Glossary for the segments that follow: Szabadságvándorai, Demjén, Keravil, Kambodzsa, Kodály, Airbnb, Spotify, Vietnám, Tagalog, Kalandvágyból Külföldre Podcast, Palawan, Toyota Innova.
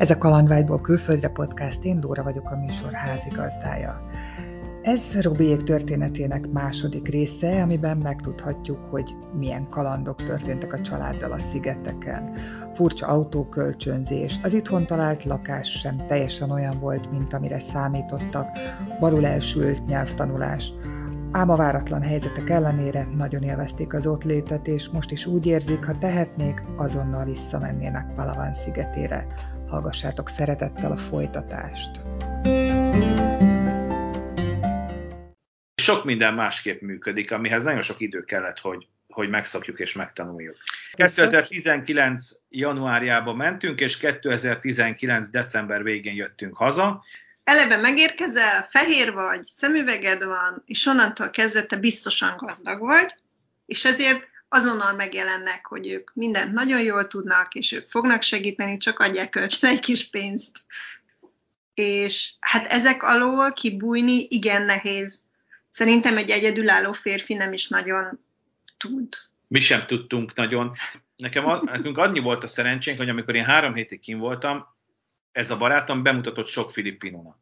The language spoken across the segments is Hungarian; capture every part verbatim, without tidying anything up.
Ez a Kalandvágyból Külföldre Podcast, én Dóra vagyok, a műsor házigazdája. Ez Robiék történetének második része, amiben megtudhatjuk, hogy milyen kalandok történtek a családdal a szigeteken. Furcsa autókölcsönzés, az itthon talált lakás sem teljesen olyan volt, mint amire számítottak, balul elsült nyelvtanulás. Ám a váratlan helyzetek ellenére nagyon élvezték az ott létet, és most is úgy érzik, ha tehetnék, azonnal visszamennének Palawan szigetére. Hallgassátok szeretettel a folytatást! Sok minden másképp működik, amihez nagyon sok idő kellett, hogy, hogy megszokjuk és megtanuljuk. kétezer-tizenkilenc januárjában mentünk, és kétezer-tizenkilenc december végén jöttünk haza. Eleve megérkezel, fehér vagy, szemüveged van, és onnantól kezdve te biztosan gazdag vagy, és ezért azonnal megjelennek, hogy ők mindent nagyon jól tudnak, és ők fognak segíteni, csak adják kölcsön egy kis pénzt. És hát ezek alól kibújni igen nehéz. Szerintem egy egyedülálló férfi nem is nagyon tud. Mi sem tudtunk nagyon. Nekem nekünk annyi volt a szerencsénk, hogy amikor én három hétig kint voltam, ez a barátom bemutatott sok filipinónak.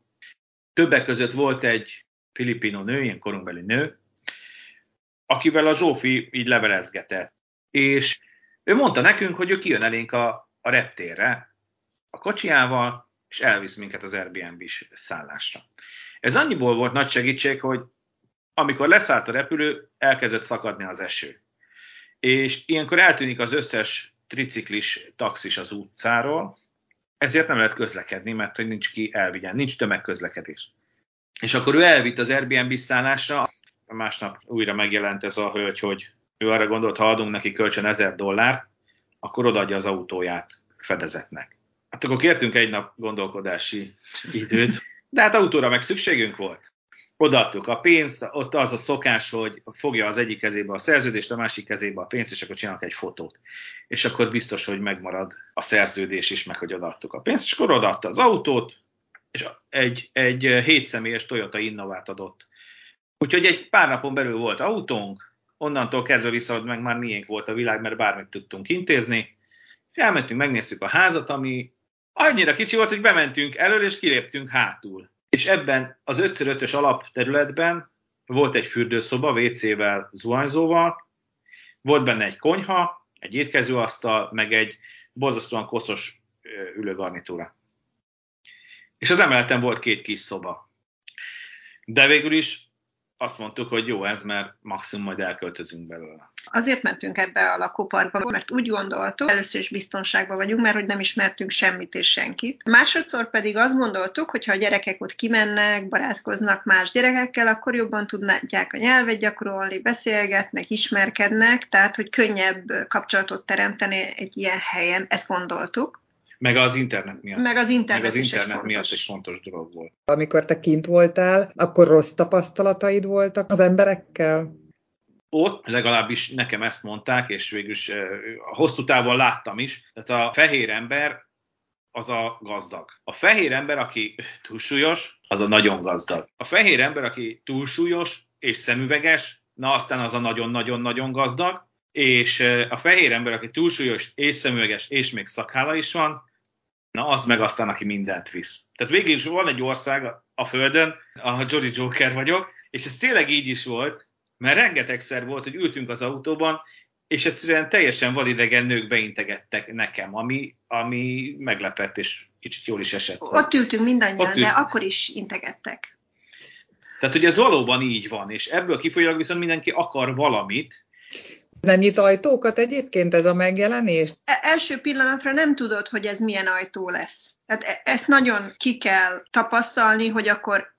Többek között volt egy filipino nő, ilyen korunkbeli nő, akivel a Zsófi így levelezgetett. És ő mondta nekünk, hogy ő kijön elénk a, a reptérre a kocsiával, és elvisz minket az Airbnb-s szállásra. Ez annyiból volt nagy segítség, hogy amikor leszállt a repülő, elkezdett szakadni az eső. És ilyenkor eltűnik az összes triciklis taxis az utcáról, ezért nem lehet közlekedni, mert hogy nincs ki elvigyen, nincs tömegközlekedés. És akkor ő elvitt az Airbnb szállásra, másnap újra megjelent ez a hölgy, hogy ő arra gondolt, ha adunk neki kölcsön ezer dollárt, akkor odaadja az autóját fedezetnek. Hát akkor kértünk egy nap gondolkodási időt, de hát autóra meg szükségünk volt. Odaadtuk a pénzt, ott az a szokás, hogy fogja az egyik kezébe a szerződést, a másik kezébe a pénzt, és akkor csinálok egy fotót. És akkor biztos, hogy megmarad a szerződés is, meg hogy odaadtuk a pénzt, és akkor odaadta az autót, és egy, egy hétszemélyes Toyota Innovát adott. Úgyhogy egy pár napon belül volt autónk, onnantól kezdve vissza meg már miénk volt a világ, mert bármit tudtunk intézni. Elmentünk, megnéztük a házat, ami annyira kicsi volt, hogy bementünk elől, és kiléptünk hátul. És ebben az öt ötös alapterületben volt egy fürdőszoba, vécével, zuhanyzóval, volt benne egy konyha, egy étkezőasztal, meg egy borzasztóan koszos ülőgarnitúra. És az emeleten volt két kis szoba. De végül is azt mondtuk, hogy jó ez, mert maximum majd elköltözünk belőle. Azért mentünk ebbe a lakóparkba, mert úgy gondoltuk, először is biztonságban vagyunk, mert hogy nem ismertünk semmit és senkit. Másodszor pedig azt gondoltuk, hogy ha a gyerekek ott kimennek, barátkoznak más gyerekekkel, akkor jobban tudják a nyelvet gyakorolni, beszélgetnek, ismerkednek, tehát hogy könnyebb kapcsolatot teremteni egy ilyen helyen, ezt gondoltuk. Meg az internet miatt. Meg az internet, Meg az internet, internet miatt egy fontos dolog volt. Amikor te kint voltál, akkor rossz tapasztalataid voltak az emberekkel? Ott legalábbis nekem ezt mondták, és végülis a hosszú távon láttam is. Tehát a fehér ember az a gazdag. A fehér ember, aki túlsúlyos, az a nagyon gazdag. A fehér ember, aki túlsúlyos és szemüveges, na aztán az a nagyon-nagyon-nagyon gazdag. És a fehér ember, aki túlsúlyos és szemüveges, és még szakhála is van, na az meg aztán, aki mindent visz. Tehát végül is van egy ország a földön, a Jolly Joker vagyok, és ez tényleg így is volt, mert rengetegszer volt, hogy ültünk az autóban, és egyszerűen teljesen vadidegen nők beintegettek nekem, ami, ami meglepett, és kicsit jól is esett. Ott ültünk mindannyian, Ott ült... de akkor is integettek. Tehát, hogy ez valóban így van, és ebből kifolyólag viszont mindenki akar valamit. Nem nyit ajtókat egyébként ez a megjelenés? Első pillanatra nem tudod, hogy ez milyen ajtó lesz. Tehát ezt nagyon ki kell tapasztalni, hogy akkor,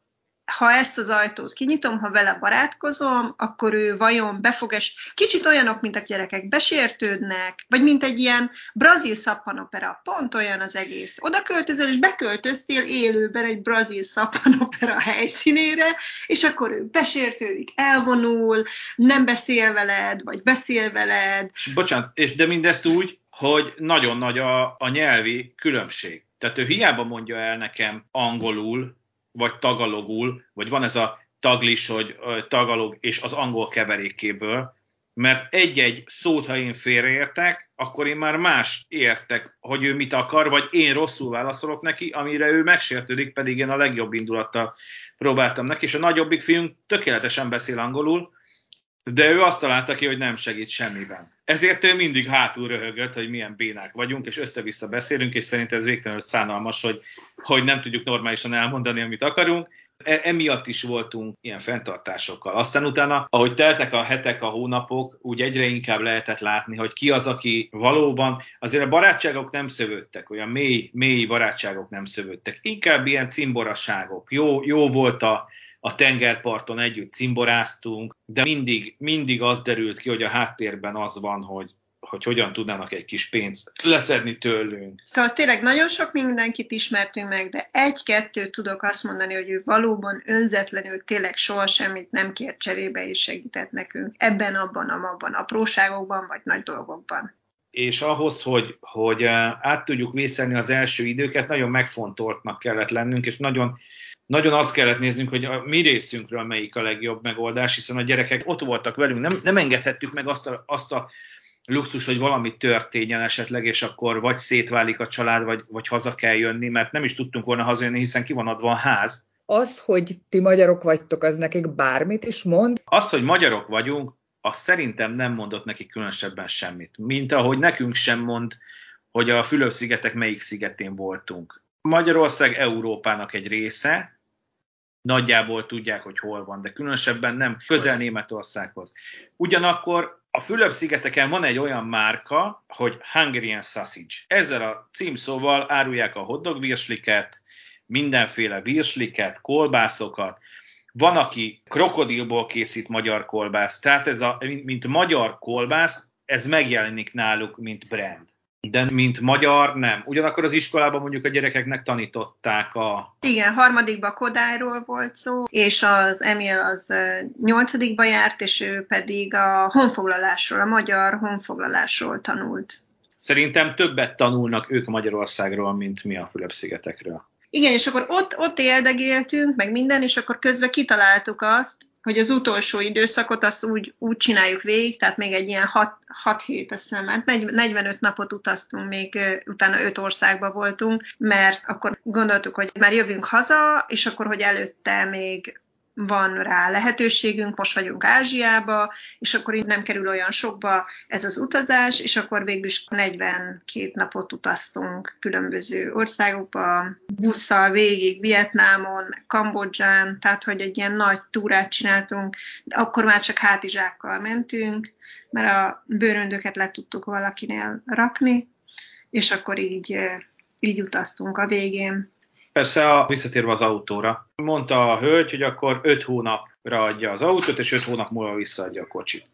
ha ezt az ajtót kinyitom, ha vele barátkozom, akkor ő vajon befog, és kicsit olyanok, mint a gyerekek besértődnek, vagy mint egy ilyen brazil szappanopera, pont olyan az egész. Oda költözöl, és beköltöztél élőben egy brazil szappanopera helyszínére, és akkor ő besértődik, elvonul, nem beszél veled, vagy beszél veled. Bocsánat, és de mindezt úgy, hogy nagyon nagy a, a nyelvi különbség. Tehát ő hiába mondja el nekem angolul, vagy tagalogul, vagy van ez a taglis, hogy tagalog és az angol keverékéből, mert egy-egy szót, ha én félreértek, akkor én már más értek, hogy ő mit akar, vagy én rosszul válaszolok neki, amire ő megsértődik, pedig én a legjobb indulattal próbáltam neki, és a nagyobbik fiunk tökéletesen beszél angolul, de ő azt találta ki, hogy nem segít semmiben. Ezért ő mindig hátul röhögött, hogy milyen bénák vagyunk, és össze-vissza beszélünk, és szerint ez végtelenül szánalmas, hogy, hogy nem tudjuk normálisan elmondani, amit akarunk. E- emiatt is voltunk ilyen fenntartásokkal. Aztán utána, ahogy teltek a hetek, a hónapok, úgy egyre inkább lehetett látni, hogy ki az, aki valóban, azért a barátságok nem szövődtek, olyan mély, mély barátságok nem szövődtek. Inkább ilyen cimboraságok. Jó, jó volt a... A tengerparton együtt cimboráztunk, de mindig, mindig az derült ki, hogy a háttérben az van, hogy, hogy hogyan tudnának egy kis pénzt leszedni tőlünk. Szóval tényleg nagyon sok mindenkit ismertünk meg, de egy-kettőt tudok azt mondani, hogy ő valóban önzetlenül tényleg soha semmit nem kért cserébe, és segített nekünk ebben, abban, abban, apróságokban vagy nagy dolgokban. És ahhoz, hogy, hogy át tudjuk vészelni az első időket, nagyon megfontoltnak kellett lennünk, és nagyon... Nagyon azt kellett néznünk, hogy a mi részünkről melyik a legjobb megoldás, hiszen a gyerekek ott voltak velünk, nem, nem engedhettük meg azt a, azt a luxus, hogy valami történjen esetleg, és akkor vagy szétválik a család, vagy, vagy haza kell jönni, mert nem is tudtunk volna hazajönni, hiszen ki van adva a ház. Az, hogy ti magyarok vagytok, az nekik bármit is mond? Az, hogy magyarok vagyunk, az szerintem nem mondott nekik különösebben semmit. Mint ahogy nekünk sem mond, hogy a Fülöp-szigetek melyik szigetén voltunk. Magyarország Európának egy része, nagyjából tudják, hogy hol van, de különösebben nem közel Németországhoz. Ugyanakkor a Fülöp-szigeteken van egy olyan márka, hogy Hungarian Sausage. Ezzel a címszóval árulják a hotdog virsliket, mindenféle virsliket, kolbászokat. Van, aki krokodilból készít magyar kolbászt, tehát ez a, mint magyar kolbász, ez megjelenik náluk, mint brand. De mint magyar nem. Ugyanakkor az iskolában mondjuk a gyerekeknek tanították a... Igen, harmadikban Kodályról volt szó, és az Emil az nyolcadikba járt, és ő pedig a honfoglalásról, a magyar honfoglalásról tanult. Szerintem többet tanulnak ők Magyarországról, mint mi a Fülöp-szigetekről. Igen, és akkor ott, ott éldegéltünk, meg minden, és akkor közben kitaláltuk azt, hogy az utolsó időszakot azt úgy, úgy csináljuk végig, tehát még egy ilyen hat hét, azt hiszem, hát negyvenöt napot utaztunk, még utána öt országba voltunk, mert akkor gondoltuk, hogy már jövünk haza, és akkor, hogy előtte még van rá lehetőségünk, most vagyunk Ázsiába, és akkor így nem kerül olyan sokba ez az utazás, és akkor végül is negyvenkét napot utaztunk különböző országokba, busszal végig, Vietnámon, Kambodzsán, tehát hogy egy ilyen nagy túrát csináltunk, de akkor már csak hátizsákkal mentünk, mert a bőröndöket le tudtuk valakinél rakni, és akkor így, így utaztunk a végén. Persze, a, visszatérve az autóra, mondta a hölgy, hogy akkor öt hónapra adja az autót, és öt hónap múlva visszaadja a kocsit.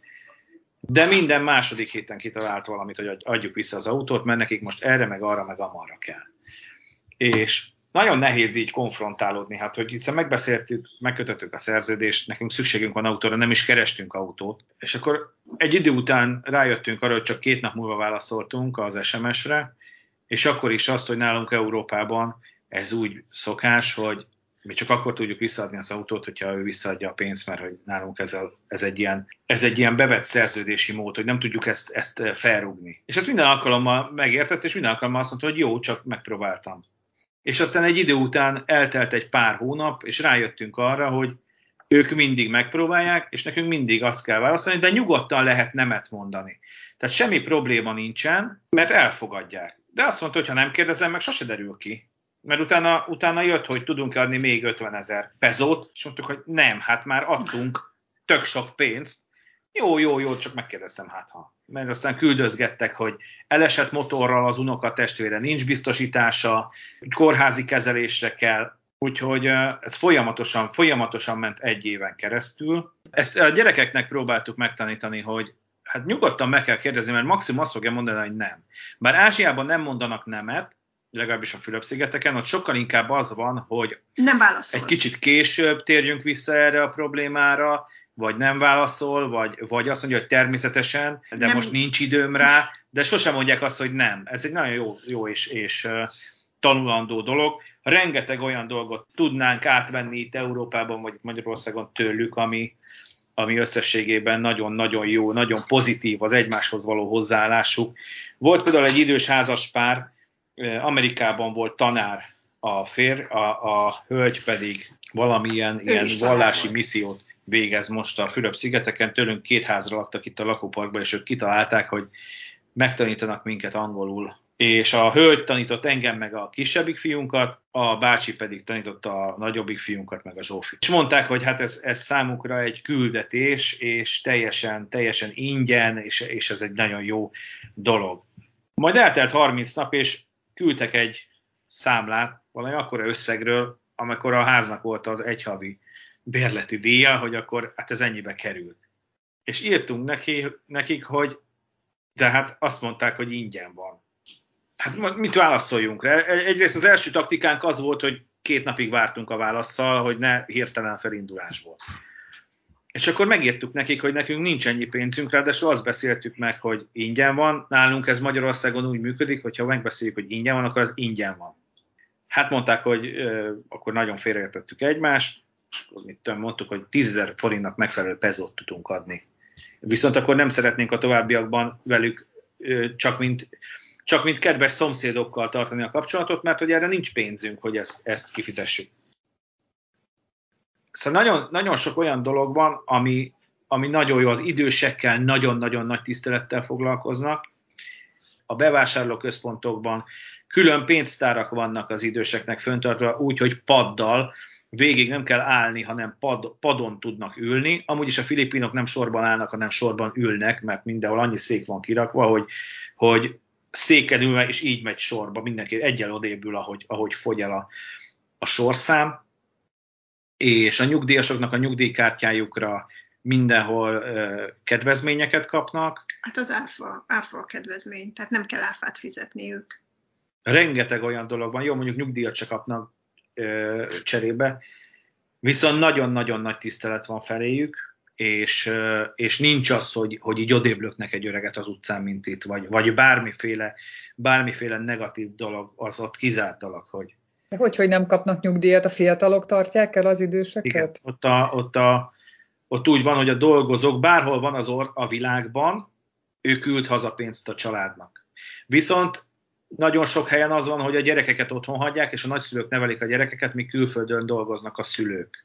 De minden második héten kitalált valamit, hogy adjuk vissza az autót, mert nekik most erre, meg arra, meg amarra kell. És nagyon nehéz így konfrontálódni, hát, hogy hiszen megbeszéltük, megkötöttük a szerződést, nekünk szükségünk van autóra, nem is kerestünk autót. És akkor egy idő után rájöttünk arra, hogy csak két nap múlva válaszoltunk az es em es-re, és akkor is azt, hogy nálunk Európában ez úgy szokás, hogy mi csak akkor tudjuk visszaadni az autót, hogyha ő visszaadja a pénzt, mert hogy nálunk ez, a, ez, egy, ilyen, ez egy ilyen bevett szerződési mód, hogy nem tudjuk ezt, ezt felrúgni. És ezt minden alkalommal megértett, és minden alkalommal azt mondta, hogy jó, csak megpróbáltam. És aztán egy idő után eltelt egy pár hónap, és rájöttünk arra, hogy ők mindig megpróbálják, és nekünk mindig azt kell válaszolni, de nyugodtan lehet nemet mondani. Tehát semmi probléma nincsen, mert elfogadják. De azt mondta, hogy ha nem kérdezem, meg sose derül ki. Mert utána, utána jött, hogy tudunk adni még ötvenezer pezót, és mondtuk, hogy nem, hát már adtunk tök sok pénzt. Jó, jó, jó, csak megkérdeztem, hát ha. Mert aztán küldözgettek, hogy elesett motorral az unokatestvére, nincs biztosítása, kórházi kezelésre kell. Úgyhogy ez folyamatosan, folyamatosan ment egy éven keresztül. Ezt a gyerekeknek próbáltuk megtanítani, hogy hát nyugodtan meg kell kérdezni, mert maximum azt fogja mondani, hogy nem. Bár Ázsiában nem mondanak nemet, legalábbis a Fülöp-szigeteken, ott sokkal inkább az van, hogy nem válaszol. Egy kicsit később térjünk vissza erre a problémára, vagy nem válaszol, vagy, vagy azt mondja, hogy természetesen, de nem. Most nincs időm rá, de sosem mondják azt, hogy nem. Ez egy nagyon jó, jó és, és tanulandó dolog. Rengeteg olyan dolgot tudnánk átvenni itt Európában, vagy Magyarországon tőlük, ami, ami összességében nagyon-nagyon jó, nagyon pozitív az egymáshoz való hozzáállásuk. Volt például egy idős házas pár, Amerikában volt tanár a férj, a, a hölgy pedig valamilyen ilyen vallási missziót végez most a Fülöp-szigeteken. Tőlünk két házra laktak itt a lakóparkban, és ők kitalálták, hogy megtanítanak minket angolul. És a hölgy tanított engem meg a kisebbik fiunkat, a bácsi pedig tanította a nagyobbik fiunkat meg a Zsófit. És mondták, hogy hát ez, ez számukra egy küldetés, és teljesen, teljesen ingyen, és, és ez egy nagyon jó dolog. Majd eltelt harminc nap, és küldtek egy számlát valami akkora összegről, amikor a háznak volt az egyhavi bérleti díja, hogy akkor hát ez ennyibe került. És írtunk neki, nekik, hogy de hát azt mondták, hogy ingyen van. Hát mit válaszoljunk rá? Egyrészt az első taktikánk az volt, hogy két napig vártunk a válasszal, hogy ne hirtelen felindulás volt. És akkor megírtuk nekik, hogy nekünk nincs ennyi pénzünk, ráadásul azt beszéltük meg, hogy ingyen van. Nálunk ez Magyarországon úgy működik, hogyha megbeszéljük, hogy ingyen van, akkor az ingyen van. Hát mondták, hogy euh, akkor nagyon félreértettük egymást, és akkor mit tudom, mondtuk, hogy tízezer forintnak megfelelő pezót tudunk adni. Viszont akkor nem szeretnénk a továbbiakban velük euh, csak mint... csak mint kedves szomszédokkal tartani a kapcsolatot, mert hogy erre nincs pénzünk, hogy ezt, ezt kifizessük. Szóval nagyon, nagyon sok olyan dolog van, ami, ami nagyon jó, az idősekkel nagyon-nagyon nagy tisztelettel foglalkoznak. A bevásárlóközpontokban külön pénztárak vannak az időseknek föntartva, úgy, hogy paddal végig nem kell állni, hanem pad, padon tudnak ülni. Amúgy is a filipinok nem sorban állnak, hanem sorban ülnek, mert mindenhol annyi szék van kirakva, hogy, hogy széken ülve, és így megy sorba, mindenki egyel odébb ül, ahogy, ahogy fogy el a, a sorszám. És a nyugdíjasoknak a nyugdíjkártyájukra mindenhol ö, kedvezményeket kapnak. Hát az áfa, áfa a kedvezmény, tehát nem kell áfát fizetniük. Rengeteg olyan dolog van, jó, mondjuk nyugdíjat se kapnak ö, cserébe, viszont nagyon-nagyon nagy tisztelet van feléjük. És, és nincs az, hogy, hogy így odébb löknek egy öreget az utcán, mint itt, vagy, vagy bármiféle, bármiféle negatív dolog, az ott kizárt dolog, hogy... De hogy, hogy nem kapnak nyugdíjat, a fiatalok tartják el az időseket? Igen, ott, a, ott, a, ott úgy van, hogy a dolgozók bárhol van az or, a világban, ő küld haza pénzt a családnak. Viszont nagyon sok helyen az van, hogy a gyerekeket otthon hagyják, és a nagyszülők nevelik a gyerekeket, míg külföldön dolgoznak a szülők.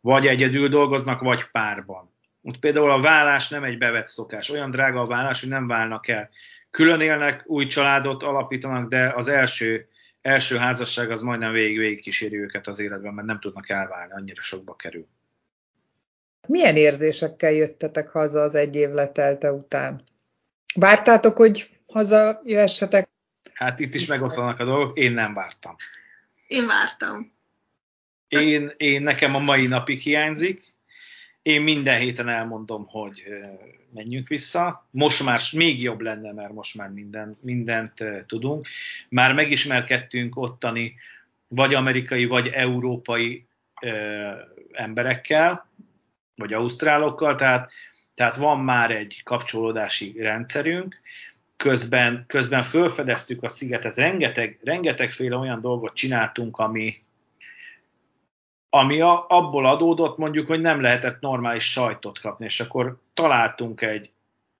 Vagy egyedül dolgoznak, vagy párban. Úgy például a vállás nem egy bevett szokás. Olyan drága a vállás, hogy nem válnak el. Külön élnek, új családot alapítanak, de az első, első házasság az majdnem végig-végig kíséri őket az életben, mert nem tudnak elválni, annyira sokba kerül. Milyen érzésekkel jöttetek haza az egy év letelte után? Vártátok, hogy haza jöhessetek? Hát itt is megoszlanak a dolgok, én nem vártam. Én vártam. Én, én nekem a mai napig hiányzik. Én minden héten elmondom, hogy menjünk vissza. Most már még jobb lenne, mert most már minden, mindent tudunk. Már megismerkedtünk ottani, vagy amerikai, vagy európai ö, emberekkel, vagy ausztrálokkal, tehát, tehát van már egy kapcsolódási rendszerünk. Közben, közben felfedeztük a szigetet. Rengeteg, rengetegféle olyan dolgot csináltunk, ami ami a, abból adódott, mondjuk, hogy nem lehetett normális sajtot kapni, és akkor találtunk egy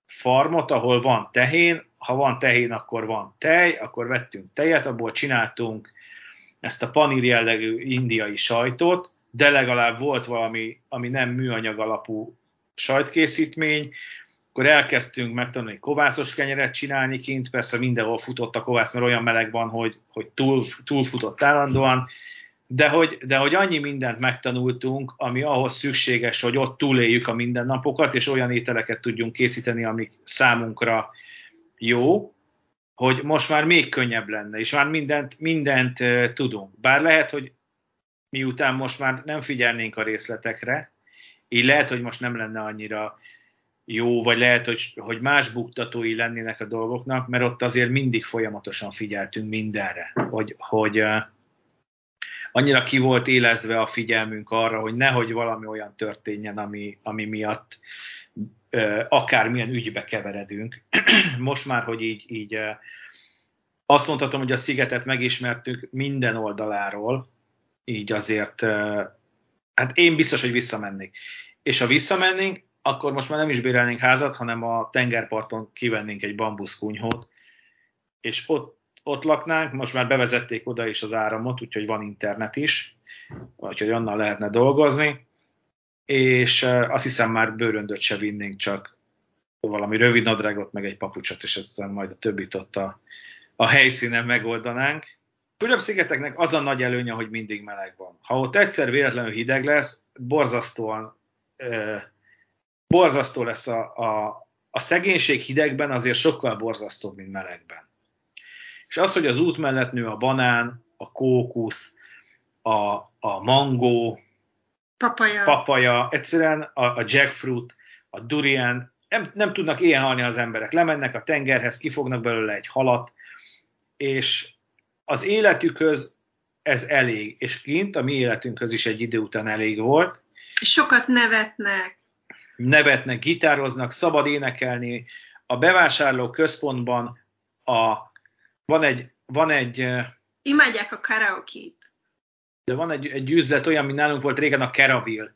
farmot, ahol van tehén, ha van tehén, akkor van tej, akkor vettünk tejet, abból csináltunk ezt a panír jellegű indiai sajtot, de legalább volt valami, ami nem műanyag alapú sajtkészítmény, akkor elkezdtünk megtanulni kovászos kenyeret csinálni kint, persze mindenhol futott a kovász, mert olyan meleg van, hogy, hogy túl, túlfutott állandóan, De hogy, de hogy annyi mindent megtanultunk, ami ahhoz szükséges, hogy ott túléljük a mindennapokat, és olyan ételeket tudjunk készíteni, amik számunkra jó, hogy most már még könnyebb lenne, és már mindent, mindent uh, tudunk. Bár lehet, hogy miután most már nem figyelnénk a részletekre, így lehet, hogy most nem lenne annyira jó, vagy lehet, hogy, hogy más buktatói lennének a dolgoknak, mert ott azért mindig folyamatosan figyeltünk mindenre, hogy... hogy uh, annyira ki volt élezve a figyelmünk arra, hogy nehogy valami olyan történjen, ami, ami miatt ö, akármilyen ügybe keveredünk. Most már, hogy így, így ö, azt mondhatom, hogy a szigetet megismertük minden oldaláról, így azért, ö, hát én biztos, hogy visszamennék. és ha visszamennénk, akkor most már nem is bérelnénk házat, hanem a tengerparton kivennénk egy bambuszkunyhót, és ott, ott laknánk, most már bevezették oda is az áramot, úgyhogy van internet is, úgyhogy annal lehetne dolgozni, és azt hiszem már bőröndöt se vinnénk, csak valami rövid nadrágot, meg egy papucsot, és aztán majd a többit ott a, a helyszínen megoldanánk. Fülöp-szigeteknek az a nagy előnye, hogy mindig meleg van. Ha ott egyszer véletlenül hideg lesz, borzasztóan, euh, borzasztó lesz a, a, a szegénység hidegben, azért sokkal borzasztóbb, mint melegben. És az, hogy az út mellett nő a banán, a kókusz, a, a mangó, papaja. papaja, egyszerűen a, a jackfruit, a durian, nem, nem tudnak éhen halni az emberek. Lemennek a tengerhez, kifognak belőle egy halat, és az életükhöz ez elég, és kint a mi életünkhöz is egy idő után elég volt. Sokat nevetnek. Nevetnek, gitároznak, szabad énekelni. A bevásárló központban a, van egy... Van egy imádják a karaoke-t. De van egy, egy üzlet olyan, mint nálunk volt régen a Keravil.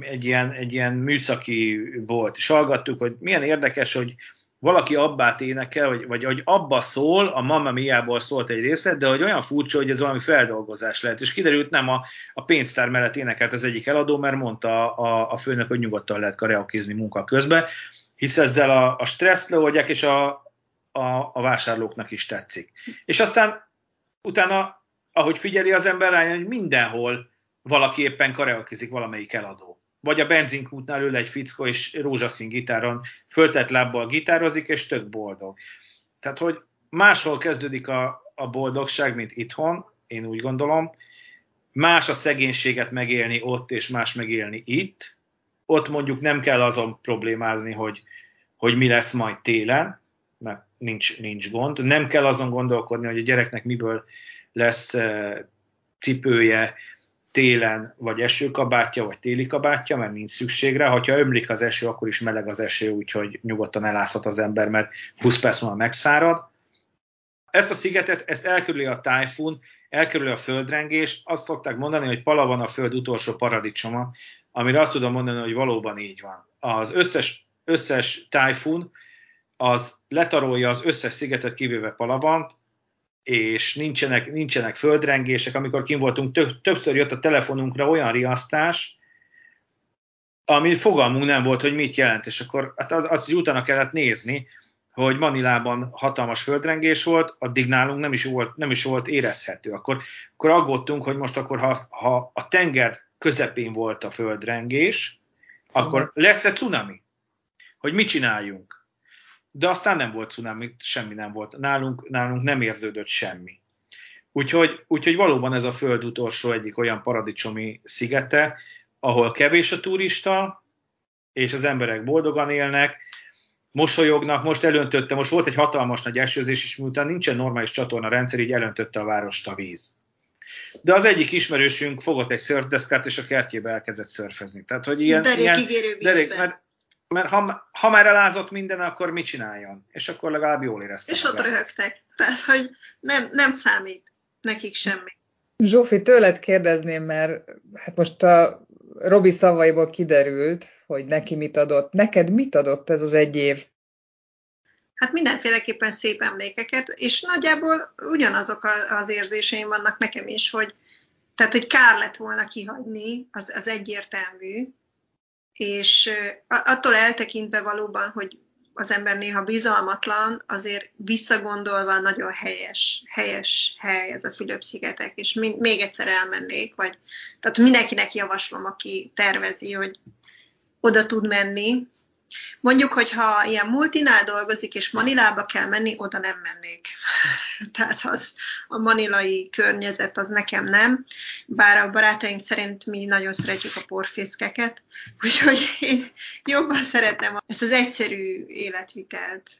Egy ilyen, egy ilyen műszaki bolt. És hallgattuk, hogy milyen érdekes, hogy valaki abbát énekel, vagy, vagy hogy abba szól, a Mamma Mia-ból szólt egy részlet, de hogy olyan furcsa, hogy ez valami feldolgozás lehet. És kiderült, nem a, a pénztár mellett énekelt az egyik eladó, mert mondta a, a főnök, hogy nyugodtan lehet karaokézni munka közben, hisz ezzel a, a stresszt leoldják, és a, a, a vásárlóknak is tetszik. És aztán utána, ahogy figyeli az ember rá, hogy mindenhol valaki éppen karaokézik valamelyik eladó. Vagy a benzinkútnál ül egy fickó, és rózsaszín gitáron föltett lábbal gitározik, és tök boldog. Tehát, hogy máshol kezdődik a, a boldogság, mint itthon, én úgy gondolom. Más a szegénységet megélni ott, és más megélni itt. Ott mondjuk nem kell azon problémázni, hogy, hogy mi lesz majd télen, mert nincs, nincs gond. Nem kell azon gondolkodni, hogy a gyereknek miből lesz e, cipője, télen, vagy esőkabátja, vagy téli kabátja, mert nincs szükség rá. Ha ömlik az eső, akkor is meleg az eső, úgyhogy nyugodtan elászhat az ember, mert húsz perc múlva megszárad. Ezt a szigetet, ezt elkerüli a tájfun, elkerüli a földrengés. Azt szokták mondani, hogy Palawan a föld utolsó paradicsoma, amire azt tudom mondani, hogy valóban így van. Az összes, összes tájfun az letarolja az összes szigetet, kivéve Palawant, és nincsenek, nincsenek földrengések. Amikor kint voltunk, töb- többször jött a telefonunkra olyan riasztás, ami fogalmunk nem volt, hogy mit jelent, és akkor hát azt is utána kellett nézni, hogy Manilában hatalmas földrengés volt, addig nálunk nem is volt, nem is volt érezhető. Akkor, akkor aggódtunk, hogy most akkor, ha, ha a tenger közepén volt a földrengés, cunami. Akkor lesz-e cunami? Hogy mit csináljunk? De aztán nem volt cunami, semmi nem volt. Nálunk, nálunk nem érződött semmi. Úgyhogy, úgyhogy valóban ez a föld utolsó egyik olyan paradicsomi szigete, ahol kevés a turista, és az emberek boldogan élnek, mosolyognak, most elöntötte, most volt egy hatalmas nagy esőzés, és miután nincsen normális csatorna rendszer, így elöntötte a várost a víz. De az egyik ismerősünk fogott egy szörfdeszkát, és a kertjébe elkezdett szörfezni. Tehát, hogy ilyen... Derékigérő vízben. Mert ha, ha már elázott minden, akkor mit csináljon? És akkor legalább jól éreztem. És ott röhögtek. Tehát, hogy nem, nem számít nekik semmi. Zsófi, tőled kérdezném, mert hát most a Robi szavaiból kiderült, hogy neki mit adott. Neked mit adott ez az egy év? Hát mindenféleképpen szép emlékeket, és nagyjából ugyanazok az érzéseim vannak nekem is, hogy, tehát, hogy kár lett volna kihagyni, az, az egyértelmű. És attól eltekintve valóban, hogy az ember néha bizalmatlan, azért visszagondolva nagyon helyes, helyes hely ez a Fülöp-szigetek, és még egyszer elmennék, vagy tehát mindenkinek javaslom, aki tervezi, hogy oda tud menni. Mondjuk, hogyha ilyen multinál dolgozik, és Manilába kell menni, oda nem mennék. Tehát az, a manilai környezet az nekem nem, bár a barátaink szerint mi nagyon szeretjük a porfészkeket, úgyhogy én jobban szeretem ezt az egyszerű életvitelt.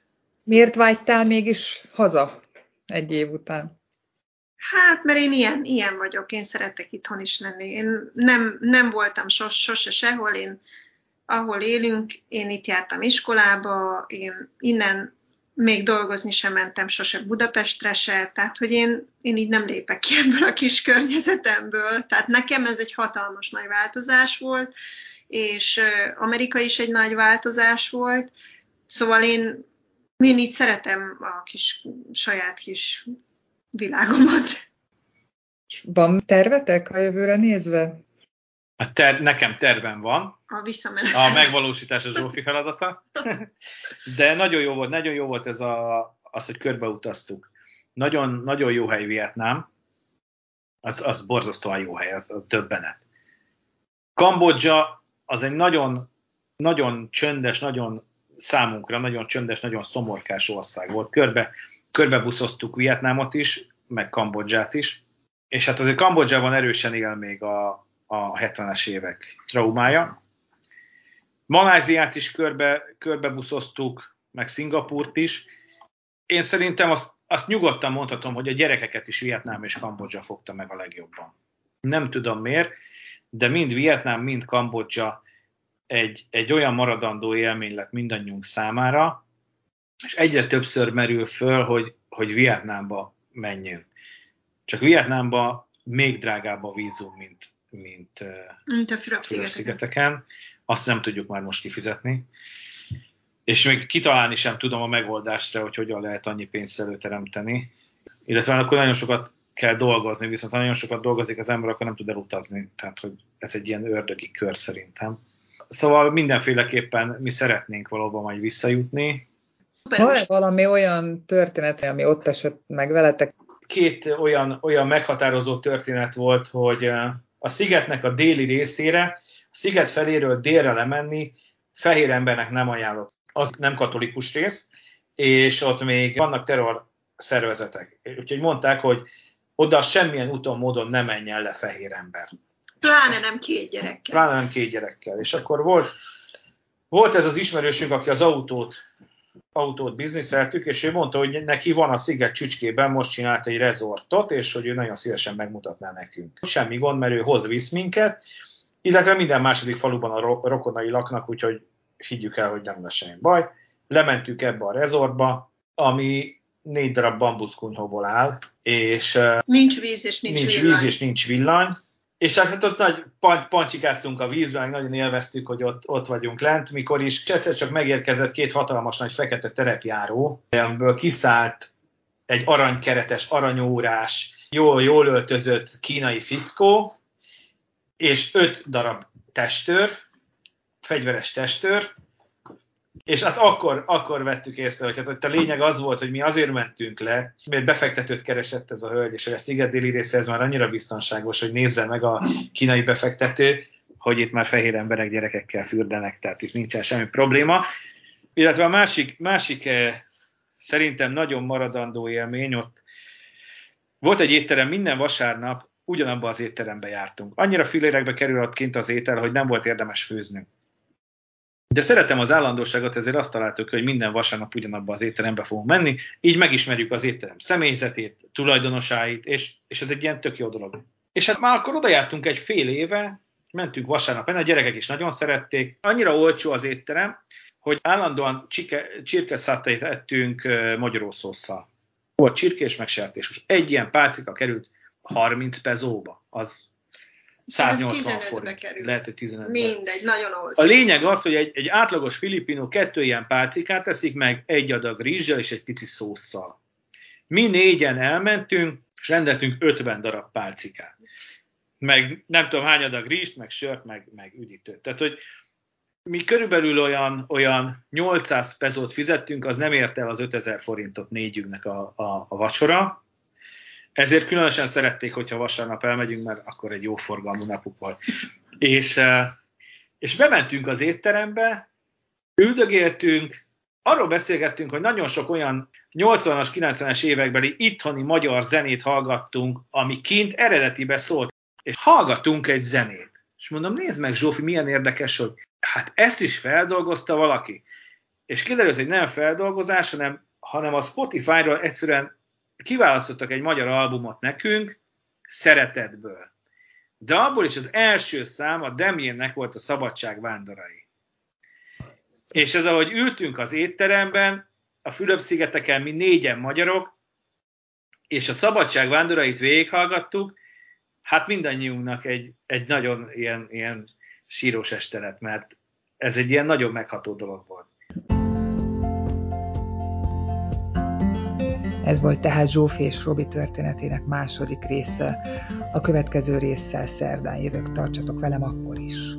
Miért vágytál mégis haza egy év után? Hát, mert én ilyen, ilyen vagyok, én szeretek itthon is lenni. Én nem, nem voltam sos, sose sehol, én ahol élünk, én itt jártam iskolába, én innen még dolgozni sem mentem sose Budapestre se, tehát hogy én, én így nem lépek ki ebből a kis környezetemből, tehát nekem ez egy hatalmas nagy változás volt, és Amerika is egy nagy változás volt, szóval én, én így szeretem a kis, saját kis világomat. Van tervetek a jövőre nézve? A ter- nekem tervem van. A visszamenés. A megvalósítás a Zsófi feladata. De nagyon jó volt, nagyon jó volt ez a, az, hogy körbeutaztuk. Nagyon, nagyon jó hely Vietnám. Az, az borzasztóan jó hely, az, az döbbenet. Kambodzsa az egy nagyon, nagyon csöndes, nagyon számunkra, nagyon csöndes, nagyon szomorkás ország volt. Körbe, körbebuszoztuk Vietnámot is, meg Kambodzsát is. És hát azért Kambodzsában erősen él még a a hetvenes évek traumája. Malajziát is körbe, körbebuszoztuk, meg Szingapúrt is. Én szerintem azt, azt nyugodtan mondhatom, hogy a gyerekeket is Vietnám és Kambodzsa fogta meg a legjobban. Nem tudom miért, de mind Vietnám, mind Kambodzsa egy, egy olyan maradandó élmény lett mindannyiunk számára, és egyre többször merül föl, hogy, hogy Vietnámba menjünk. Csak Vietnámba még drágább a vízum, mint mint, mint a Fülöp-szigeteken. Azt nem tudjuk már most kifizetni. És még kitalálni sem tudom a megoldásra, hogy hogyan lehet annyi pénzt előteremteni. Illetve akkor nagyon sokat kell dolgozni, viszont ha nagyon sokat dolgozik az ember, akkor nem tud elutazni. Tehát, hogy ez egy ilyen ördögi kör szerintem. Szóval mindenféleképpen mi szeretnénk valóban majd visszajutni. Van valami olyan történet, ami ott esett meg veletek? Két olyan, olyan meghatározó történet volt, hogy a szigetnek a déli részére, a sziget feléről délre lemenni fehér embernek nem ajánlott. Az nem katolikus rész, és ott még vannak terrorszervezetek. Úgyhogy mondták, hogy oda semmilyen úton, módon nem menjen le fehér ember. Pláne nem két gyerekkel. Pláne nem két gyerekkel. És akkor volt, volt ez az ismerősünk, aki az autót, autót bizniszeltük, és ő mondta, hogy neki van a sziget csücskében, most csinált egy rezortot, és hogy ő nagyon szívesen megmutatná nekünk. Semmi gond, mert ő hoz visz minket, illetve minden második faluban a rokonai laknak, úgyhogy higgyük el, hogy nem lesz semmi baj. Lementünk ebbe a rezortba, ami négy darab bambuszkunyhóból áll, és nincs víz és nincs, nincs víz és nincs villany. És hát ott nagy pancsikáztunk a vízben, nagyon élveztük, hogy ott, ott vagyunk lent, mikor is egyszer csak megérkezett két hatalmas nagy fekete terepjáró, amiből kiszállt egy aranykeretes, aranyórás, jól, jól öltözött kínai fickó, és öt darab testőr, fegyveres testőr, és hát akkor, akkor vettük észre, hogy hát a lényeg az volt, hogy mi azért mentünk le, mert befektetőt keresett ez a hölgy, és hogy a sziget déli része ez már annyira biztonságos, hogy nézze meg a kínai befektető, hogy itt már fehér emberek gyerekekkel fürdenek, tehát itt nincsen semmi probléma. Illetve a másik, másik szerintem nagyon maradandó élmény, ott volt egy étterem, minden vasárnap ugyanabban az étterembe jártunk. Annyira filérekbe kerül ott kint az étel, hogy nem volt érdemes főznünk. De szeretem az állandóságot, ezért azt találtuk, hogy minden vasárnap ugyanabba az étterembe fogunk menni, így megismerjük az étterem személyzetét, tulajdonosáit, és, és ez egy ilyen tök jó dolog. És hát már akkor odajártunk egy fél éve, mentünk vasárnap enni, a gyerekek is nagyon szerették. Annyira olcsó az étterem, hogy állandóan csirkeszáttait ettünk magyarószósszal. Volt csirkés, meg sertéshús. Egy ilyen pálcika került harminc pezóba, az száznyolcvan forint. Kerül. Lehet, hogy tizenötbe. Mindegy, nagyon olcsó. A lényeg az, hogy egy, egy átlagos filipino kettő ilyen pálcikát teszik meg, egy adag rizssel és egy pici szósszal. Mi négyen elmentünk, és rendeltünk ötven darab pálcikát. Meg nem tudom hány adag rizst, meg sört, meg, meg üdítőt. Tehát, hogy mi körülbelül olyan, olyan nyolcszáz pezót fizettünk, az nem ért el az ötezer forintot négyünknek a, a, a vacsora. Ezért különösen szerették, hogyha vasárnap elmegyünk, mert akkor egy jó forgalmú napuk volt. És, és bementünk az étterembe, üldögéltünk, arról beszélgettünk, hogy nagyon sok olyan nyolcvanas, kilencvenes évekbeli itthoni magyar zenét hallgattunk, ami kint eredetibe szólt. És hallgatunk egy zenét. És mondom, nézd meg Zsófi, milyen érdekes, hogy hát ezt is feldolgozta valaki. És kiderült, hogy nem feldolgozás, hanem, hanem a Spotify-ról egyszerűen kiválasztottak egy magyar albumot nekünk, szeretetből. De abból is az első szám a Demjénnek volt a Szabadságvándorai. És ez, ahogy ültünk az étteremben, a Fülöp-szigeteken mi négyen magyarok, és a Szabadságvándorait végighallgattuk, hát mindannyiunknak egy, egy nagyon ilyen, ilyen sírós este lett, mert ez egy ilyen nagyon megható dolog volt. Ez volt tehát Zsófi és Robi történetének második része. A következő résszel szerdán jövök, tartsatok velem akkor is!